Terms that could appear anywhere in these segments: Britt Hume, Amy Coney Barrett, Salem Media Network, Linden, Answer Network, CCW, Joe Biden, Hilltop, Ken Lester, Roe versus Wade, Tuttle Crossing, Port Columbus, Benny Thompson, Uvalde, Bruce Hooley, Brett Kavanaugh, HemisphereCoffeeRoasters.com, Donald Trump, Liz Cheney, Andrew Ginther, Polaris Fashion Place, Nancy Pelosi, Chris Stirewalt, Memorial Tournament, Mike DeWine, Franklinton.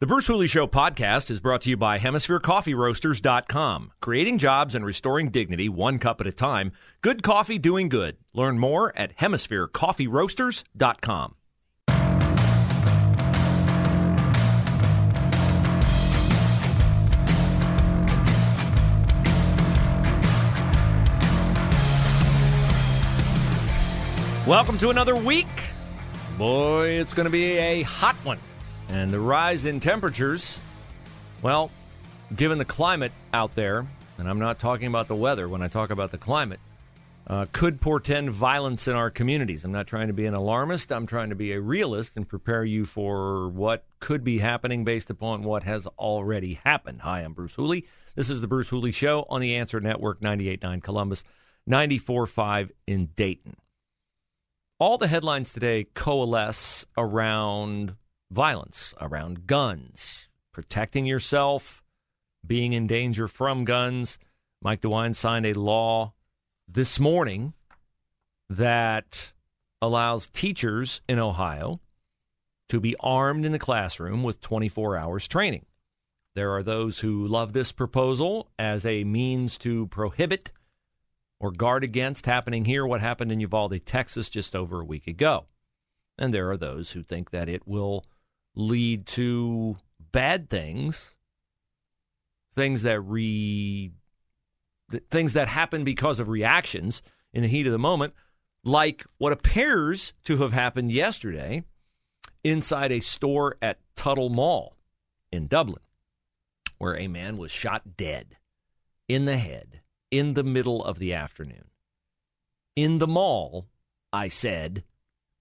The Bruce Hooley Show podcast is brought to you by HemisphereCoffeeRoasters.com. Creating jobs and restoring dignity one cup at a time. Good coffee doing good. Learn more at HemisphereCoffeeRoasters.com. Welcome to another week. Boy, it's going to be a hot one. And the rise in temperatures, well, given the climate out there, and I'm not talking about the weather when I talk about the climate, could portend violence in our communities. I'm not trying to be an alarmist. I'm trying to be a realist and prepare you for what could be happening based upon what has already happened. Hi, I'm Bruce Hooley. This is the Bruce Hooley Show on the Answer Network, 98.9 Columbus, 94.5 in Dayton. All the headlines today coalesce around violence, around guns, protecting yourself, being in danger from guns. Mike DeWine signed a law this morning that allows teachers in Ohio to be armed in the classroom with 24 hours training. There are those who love this proposal as a means to prohibit or guard against happening here what happened in Uvalde, Texas, just over a week ago. And there are those who think that it will lead to bad things, things that happen because of reactions in the heat of the moment, like what appears to have happened yesterday inside a store at Tuttle Mall in Dublin, where a man was shot dead in the head in the middle of the afternoon. In the mall, I said,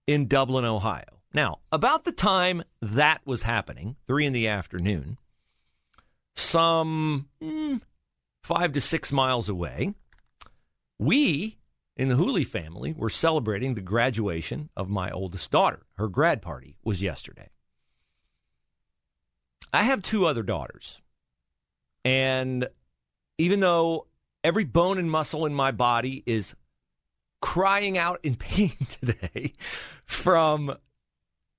in Dublin, Ohio. Now, about the time that was happening, 3 p.m, some 5 to 6 miles away, we in the Hooley family were celebrating the graduation of my oldest daughter. Her grad party was yesterday. I have 2 other daughters. And even though every bone and muscle in my body is crying out in pain today from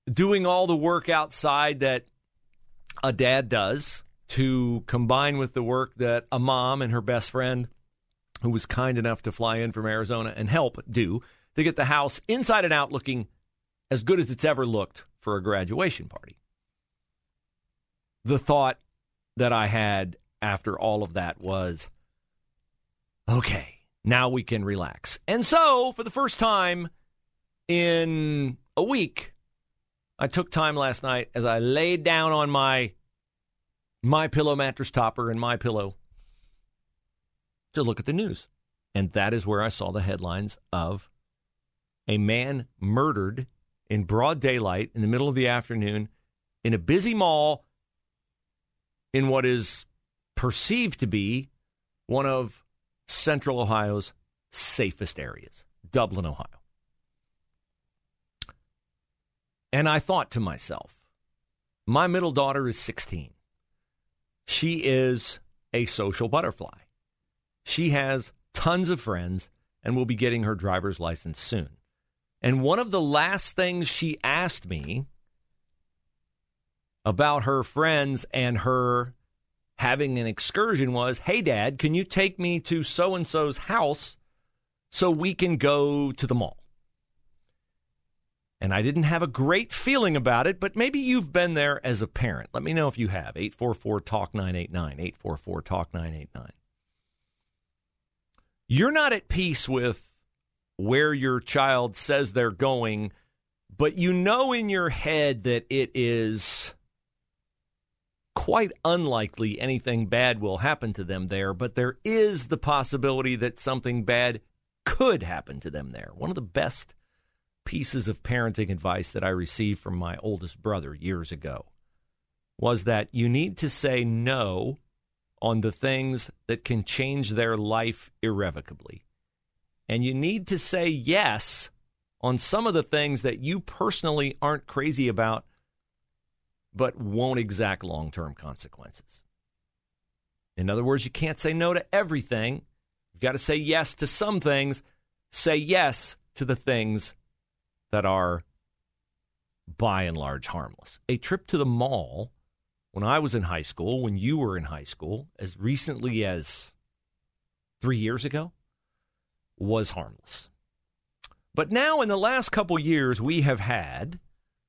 doing all the work outside that a dad does to combine with the work that a mom and her best friend, who was kind enough to fly in from Arizona and help, do to get the house inside and out looking as good as it's ever looked for a graduation party. The thought that I had after all of that was, okay, now we can relax. And so, for the first time in a week, I took time last night as I laid down on my pillow mattress topper and my pillow to look at the news. And that is where I saw the headlines of a man murdered in broad daylight in the middle of the afternoon in a busy mall in what is perceived to be one of Central Ohio's safest areas, Dublin, Ohio. And I thought to myself, my middle daughter is 16. She is a social butterfly. She has tons of friends and will be getting her driver's license soon. And one of the last things she asked me about her friends and her having an excursion was, hey, Dad, can you take me to so-and-so's house so we can go to the mall? And I didn't have a great feeling about it, but maybe you've been there as a parent. Let me know if you have. 844-TALK-989, 844-TALK-989. You're not at peace with where your child says they're going, but you know in your head that it is quite unlikely anything bad will happen to them there, but there is the possibility that something bad could happen to them there. One of the best pieces of parenting advice that I received from my oldest brother years ago was that you need to say no on the things that can change their life irrevocably. And you need to say yes on some of the things that you personally aren't crazy about but won't exact long-term consequences. In other words, you can't say no to everything. You've got to say yes to some things. Say yes to the things that are, by and large, harmless. A trip to the mall, when I was in high school, when you were in high school, as recently as 3 years ago, was harmless. But now, in the last couple years, we have had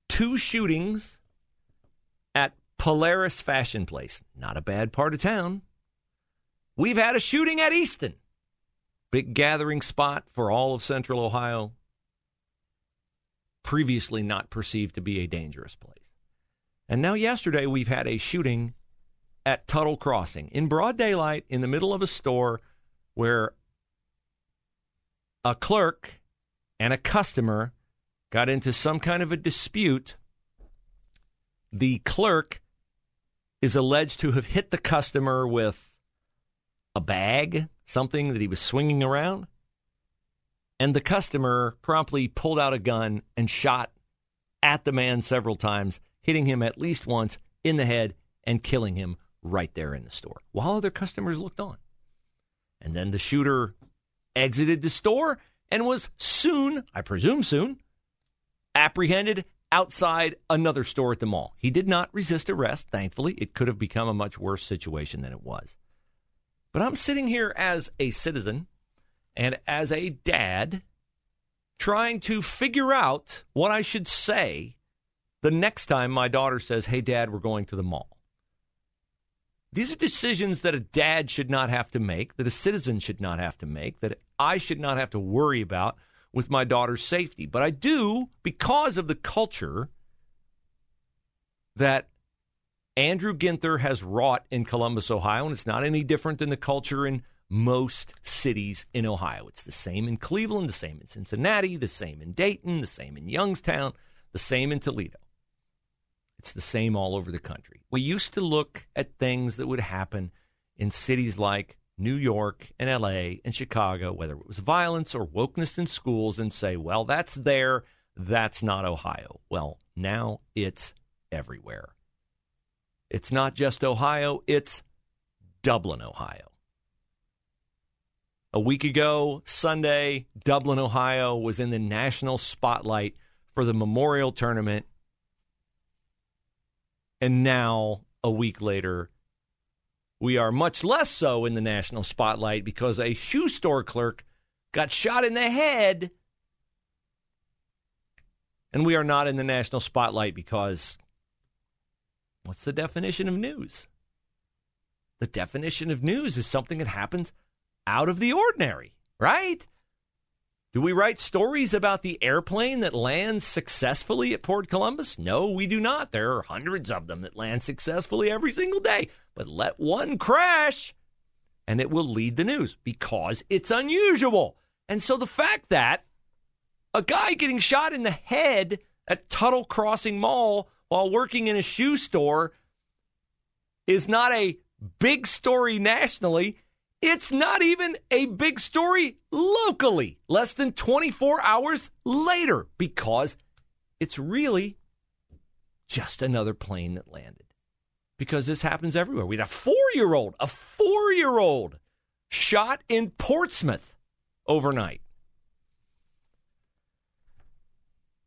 two shootings at Polaris Fashion Place. Not a bad part of town. We've had a shooting at Easton. Big gathering spot for all of Central Ohio. Previously not perceived to be a dangerous place. And now yesterday we've had a shooting at Tuttle Crossing in broad daylight in the middle of a store where a clerk and a customer got into some kind of a dispute. The clerk is alleged to have hit the customer with a bag, something that he was swinging around. And the customer promptly pulled out a gun and shot at the man several times, hitting him at least once in the head and killing him right there in the store while other customers looked on. And then the shooter exited the store and was soon, I presume soon, apprehended outside another store at the mall. He did not resist arrest, thankfully. It could have become a much worse situation than it was. But I'm sitting here as a citizen and as a dad, trying to figure out what I should say the next time my daughter says, hey, Dad, we're going to the mall. These are decisions that a dad should not have to make, that a citizen should not have to make, that I should not have to worry about with my daughter's safety. But I do, because of the culture that Andrew Ginther has wrought in Columbus, Ohio, and it's not any different than the culture in most cities in Ohio. It's the same in Cleveland, the same in Cincinnati, the same in Dayton, the same in Youngstown, the same in Toledo. It's the same all over the country. We used to look at things that would happen in cities like New York and LA and Chicago, whether it was violence or wokeness in schools, and say, well, that's there, that's not Ohio. Well, now it's everywhere. It's not just Ohio, it's Dublin, Ohio. A week ago, Sunday, Dublin, Ohio was in the national spotlight for the Memorial Tournament. And now, a week later, we are much less so in the national spotlight because a shoe store clerk got shot in the head. And we are not in the national spotlight because what's the definition of news? The definition of news is something that happens out of the ordinary, right? Do we write stories about the airplane that lands successfully at Port Columbus? No, we do not. There are hundreds of them that land successfully every single day. But let one crash, and it will lead the news because it's unusual. And so the fact that a guy getting shot in the head at Tuttle Crossing Mall while working in a shoe store is not a big story nationally. It's not even a big story locally, less than 24 hours later, because it's really just another plane that landed. Because this happens everywhere. We had a four-year-old shot in Portsmouth overnight.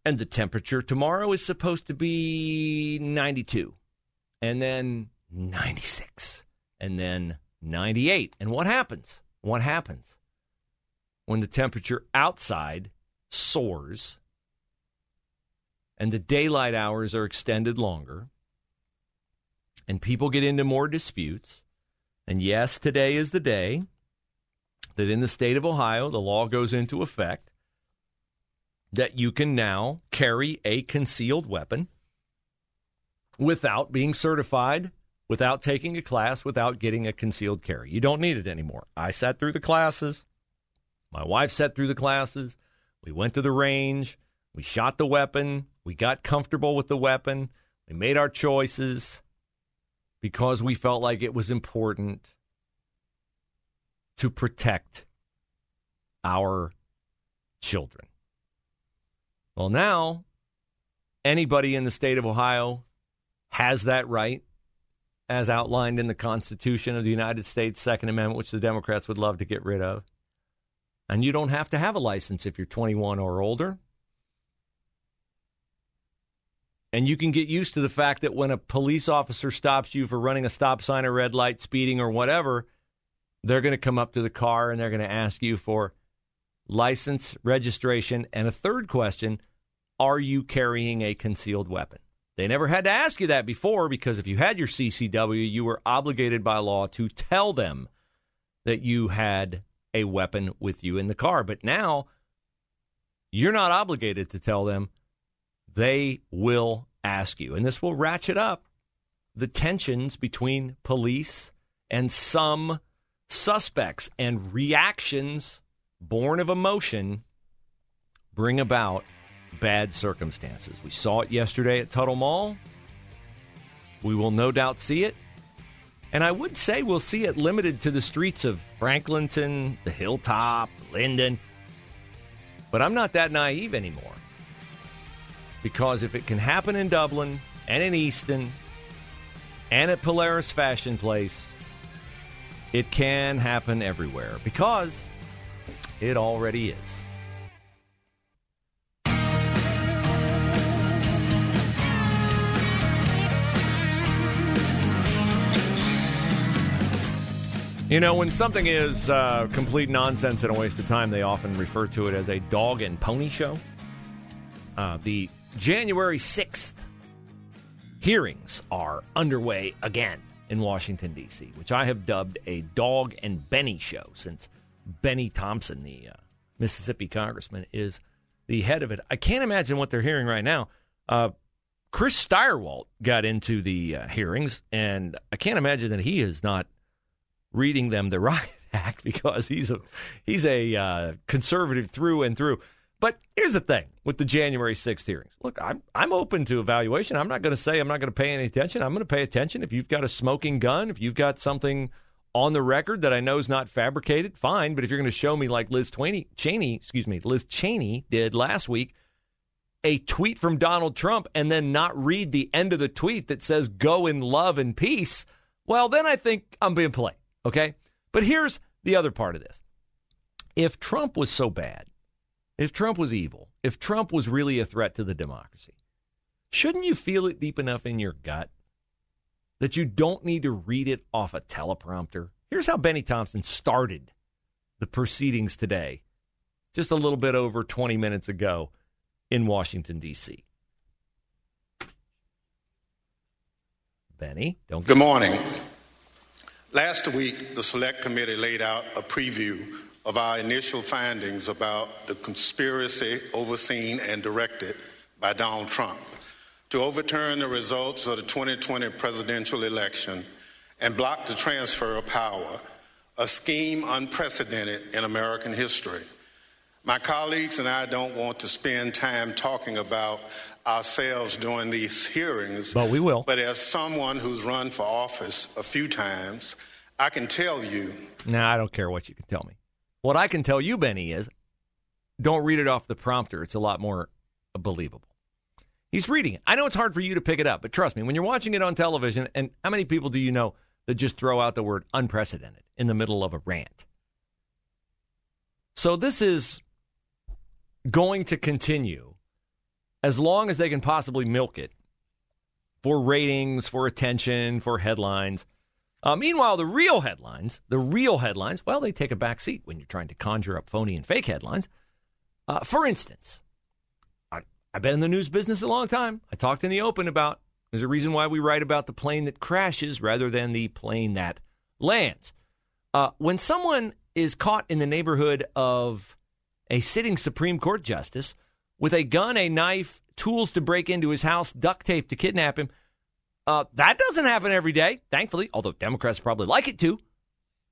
And the temperature tomorrow is supposed to be 92, and then 96, and then 98. And what happens? What happens when the temperature outside soars and the daylight hours are extended longer and people get into more disputes? And yes, today is the day that in the state of Ohio, the law goes into effect that you can now carry a concealed weapon without being certified, without taking a class, without getting a concealed carry. You don't need it anymore. I sat through the classes. My wife sat through the classes. We went to the range. We shot the weapon. We got comfortable with the weapon. We made our choices. because we felt like it was important to protect our children. Well, now anybody in the state of Ohio has that right, as outlined in the Constitution of the United States, Second Amendment, which the Democrats would love to get rid of. And you don't have to have a license if you're 21 or older. And you can get used to the fact that when a police officer stops you for running a stop sign or red light, speeding or whatever, they're going to come up to the car and they're going to ask you for license, registration, and a third question, are you carrying a concealed weapon? They never had to ask you that before, because if you had your CCW, you were obligated by law to tell them that you had a weapon with you in the car. But now you're not obligated to tell them. They will ask you. And this will ratchet up the tensions between police and some suspects, and reactions born of emotion bring about bad circumstances. We saw it yesterday at Tuttle Mall. We will no doubt see it. And I would say we'll see it limited to the streets of Franklinton, the Hilltop, Linden. But I'm not that naive anymore. Because if it can happen in Dublin and in Easton and at Polaris Fashion Place, it can happen everywhere. Because it already is. You know, when something is complete nonsense and a waste of time, they often refer to it as a dog and pony show. The January 6th hearings are underway again in Washington, D.C., which I have dubbed a dog and Benny show since Benny Thompson, the Mississippi congressman, is the head of it. I can't imagine what they're hearing right now. Chris Stirewalt got into the hearings, and I can't imagine that he is not reading them the Riot Act, because he's a conservative through and through. But here's the thing with the January 6th hearings. Look, I'm open to evaluation. I'm not going to say I'm not going to pay any attention. I'm going to pay attention. If you've got a smoking gun, if you've got something on the record that I know is not fabricated, fine. But if you're going to show me, like Liz Cheney did last week, a tweet from Donald Trump and then not read the end of the tweet that says "Go in love and peace," well, then I think I'm being played. Okay, but here's the other part of this. If Trump was so bad, if Trump was evil, if Trump was really a threat to the democracy, shouldn't you feel it deep enough in your gut that you don't need to read it off a teleprompter? Here's how Benny Thompson started the proceedings today, just a little bit over 20 minutes ago in Washington, D.C. Benny, don't get... Good morning. Last week, the Select Committee laid out a preview of our initial findings about the conspiracy overseen and directed by Donald Trump to overturn the results of the 2020 presidential election and block the transfer of power, a scheme unprecedented in American history. My colleagues and I don't want to spend time talking about ourselves during these hearings. But we will. But as someone who's run for office a few times, I can tell you... No, I don't care what you can tell me. What I can tell you, Benny, is don't read it off the prompter. It's a lot more believable. He's reading it. I know it's hard for you to pick it up, but trust me, when you're watching it on television, and how many people do you know that just throw out the word unprecedented in the middle of a rant? So this is going to continue as long as they can possibly milk it for ratings, for attention, for headlines. Meanwhile, the real headlines, well, they take a back seat when you're trying to conjure up phony and fake headlines. For instance, I've been in the news business a long time. I talked in the open about there's a reason why we write about the plane that crashes rather than the plane that lands. When someone is caught in the neighborhood of a sitting Supreme Court justice with a gun, a knife, tools to break into his house, duct tape to kidnap him. That doesn't happen every day, thankfully, although Democrats probably like it to,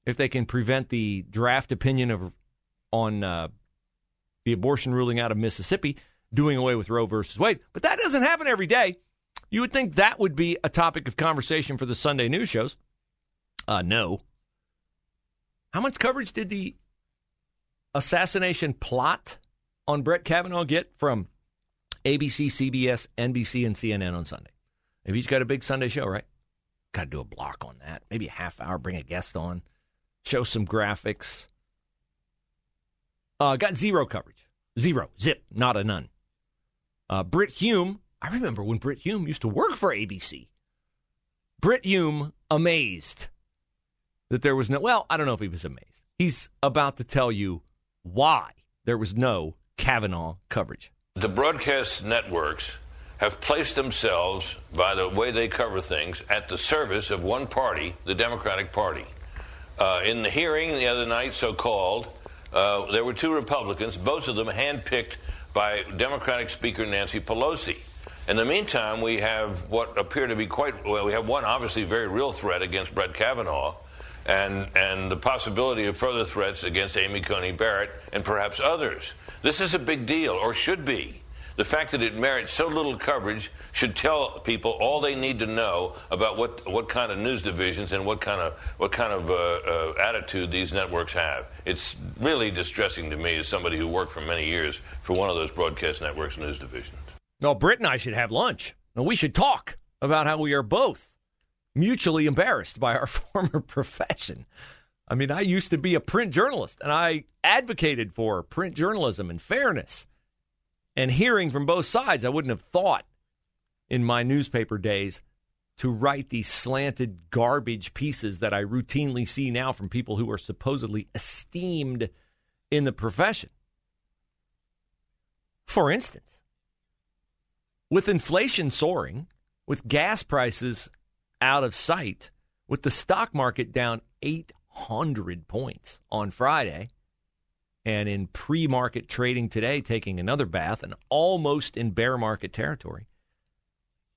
if they can prevent the draft opinion on the abortion ruling out of Mississippi, doing away with Roe versus Wade. But that doesn't happen every day. You would think that would be a topic of conversation for the Sunday news shows. No. How much coverage did the assassination plot on Brett Kavanaugh get from ABC, CBS, NBC, and CNN on Sunday? They've each got a big Sunday show, right? Got to do a block on that. Maybe a half hour, bring a guest on, show some graphics. Got zero coverage. Zero. Zip. Not a none. Britt Hume. I remember when Britt Hume used to work for ABC. Britt Hume amazed that there was no... Well, I don't know if he was amazed. He's about to tell you why there was no Kavanaugh coverage. The broadcast networks have placed themselves, by the way they cover things, at the service of one party, the Democratic Party. In the hearing the other night, so-called, there were two Republicans, both of them handpicked by Democratic Speaker Nancy Pelosi. In the meantime, we have what appear to be quite, well, we have one obviously very real threat against Brett Kavanaugh and the possibility of further threats against Amy Coney Barrett and perhaps others. This is a big deal, or should be. The fact that it merits so little coverage should tell people all they need to know about what kind of news divisions and what kind of attitude these networks have. It's really distressing to me as somebody who worked for many years for one of those broadcast networks' news divisions. No, Britt and I should have lunch. No, we should talk about how we are both mutually embarrassed by our former profession. I mean, I used to be a print journalist, and I advocated for print journalism and fairness. And hearing from both sides, I wouldn't have thought in my newspaper days to write these slanted garbage pieces that I routinely see now from people who are supposedly esteemed in the profession. For instance, with inflation soaring, with gas prices out of sight, with the stock market down 800 points on Friday, and in pre-market trading today, taking another bath and almost in bear market territory,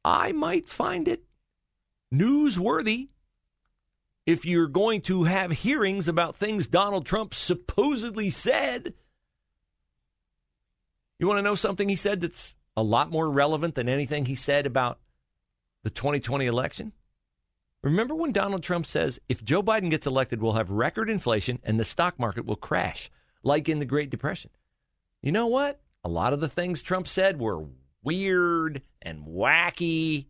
I might find it newsworthy if you're going to have hearings about things Donald Trump supposedly said. You want to know something he said that's a lot more relevant than anything he said about the 2020 election? Remember when Donald Trump says, if Joe Biden gets elected, we'll have record inflation and the stock market will crash, like in the Great Depression. You know what? A lot of the things Trump said were weird and wacky.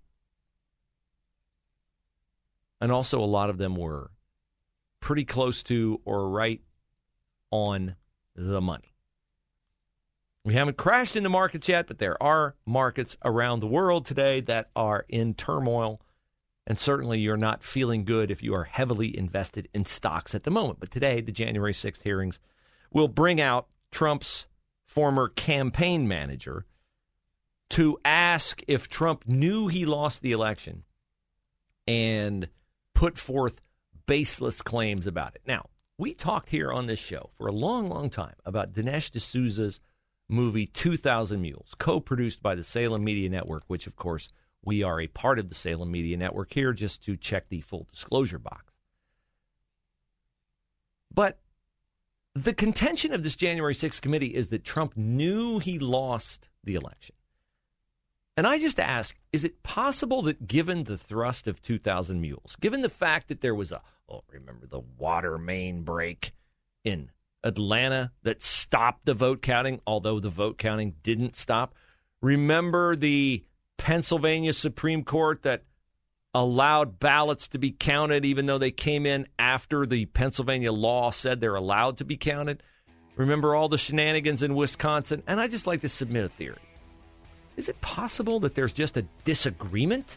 And also a lot of them were pretty close to or right on the money. We haven't crashed in the markets yet, but there are markets around the world today that are in turmoil. And certainly you're not feeling good if you are heavily invested in stocks at the moment. But today, the January 6th hearings will bring out Trump's former campaign manager to ask if Trump knew he lost the election and put forth baseless claims about it. Now, we talked here on this show for a long, long time about Dinesh D'Souza's movie 2000 Mules, co-produced by the Salem Media Network, which, of course, we are a part of the Salem Media Network here, just to check the full disclosure box. But the contention of this January 6th committee is that Trump knew he lost the election. And I just ask, is it possible that given the thrust of 2000 Mules, given the fact that there was remember the water main break in Atlanta that stopped the vote counting, although the vote counting didn't stop? Remember the Pennsylvania Supreme Court that allowed ballots to be counted even though they came in after the Pennsylvania law said they're allowed to be counted? Remember all the shenanigans in Wisconsin? And I just like to submit a theory. Is it possible that there's just a disagreement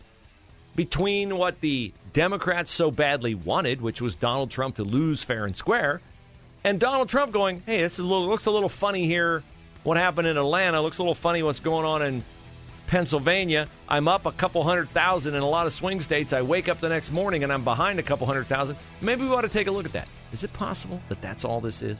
between what the Democrats so badly wanted, which was Donald Trump to lose fair and square, and Donald Trump going, hey, this looks a little funny here. What happened in Atlanta looks a little funny what's going on in Pennsylvania. I'm up a couple hundred thousand in a lot of swing states. I wake up the next morning and I'm behind a couple hundred thousand. Maybe we ought to take a look at that. Is it possible that that's all this is?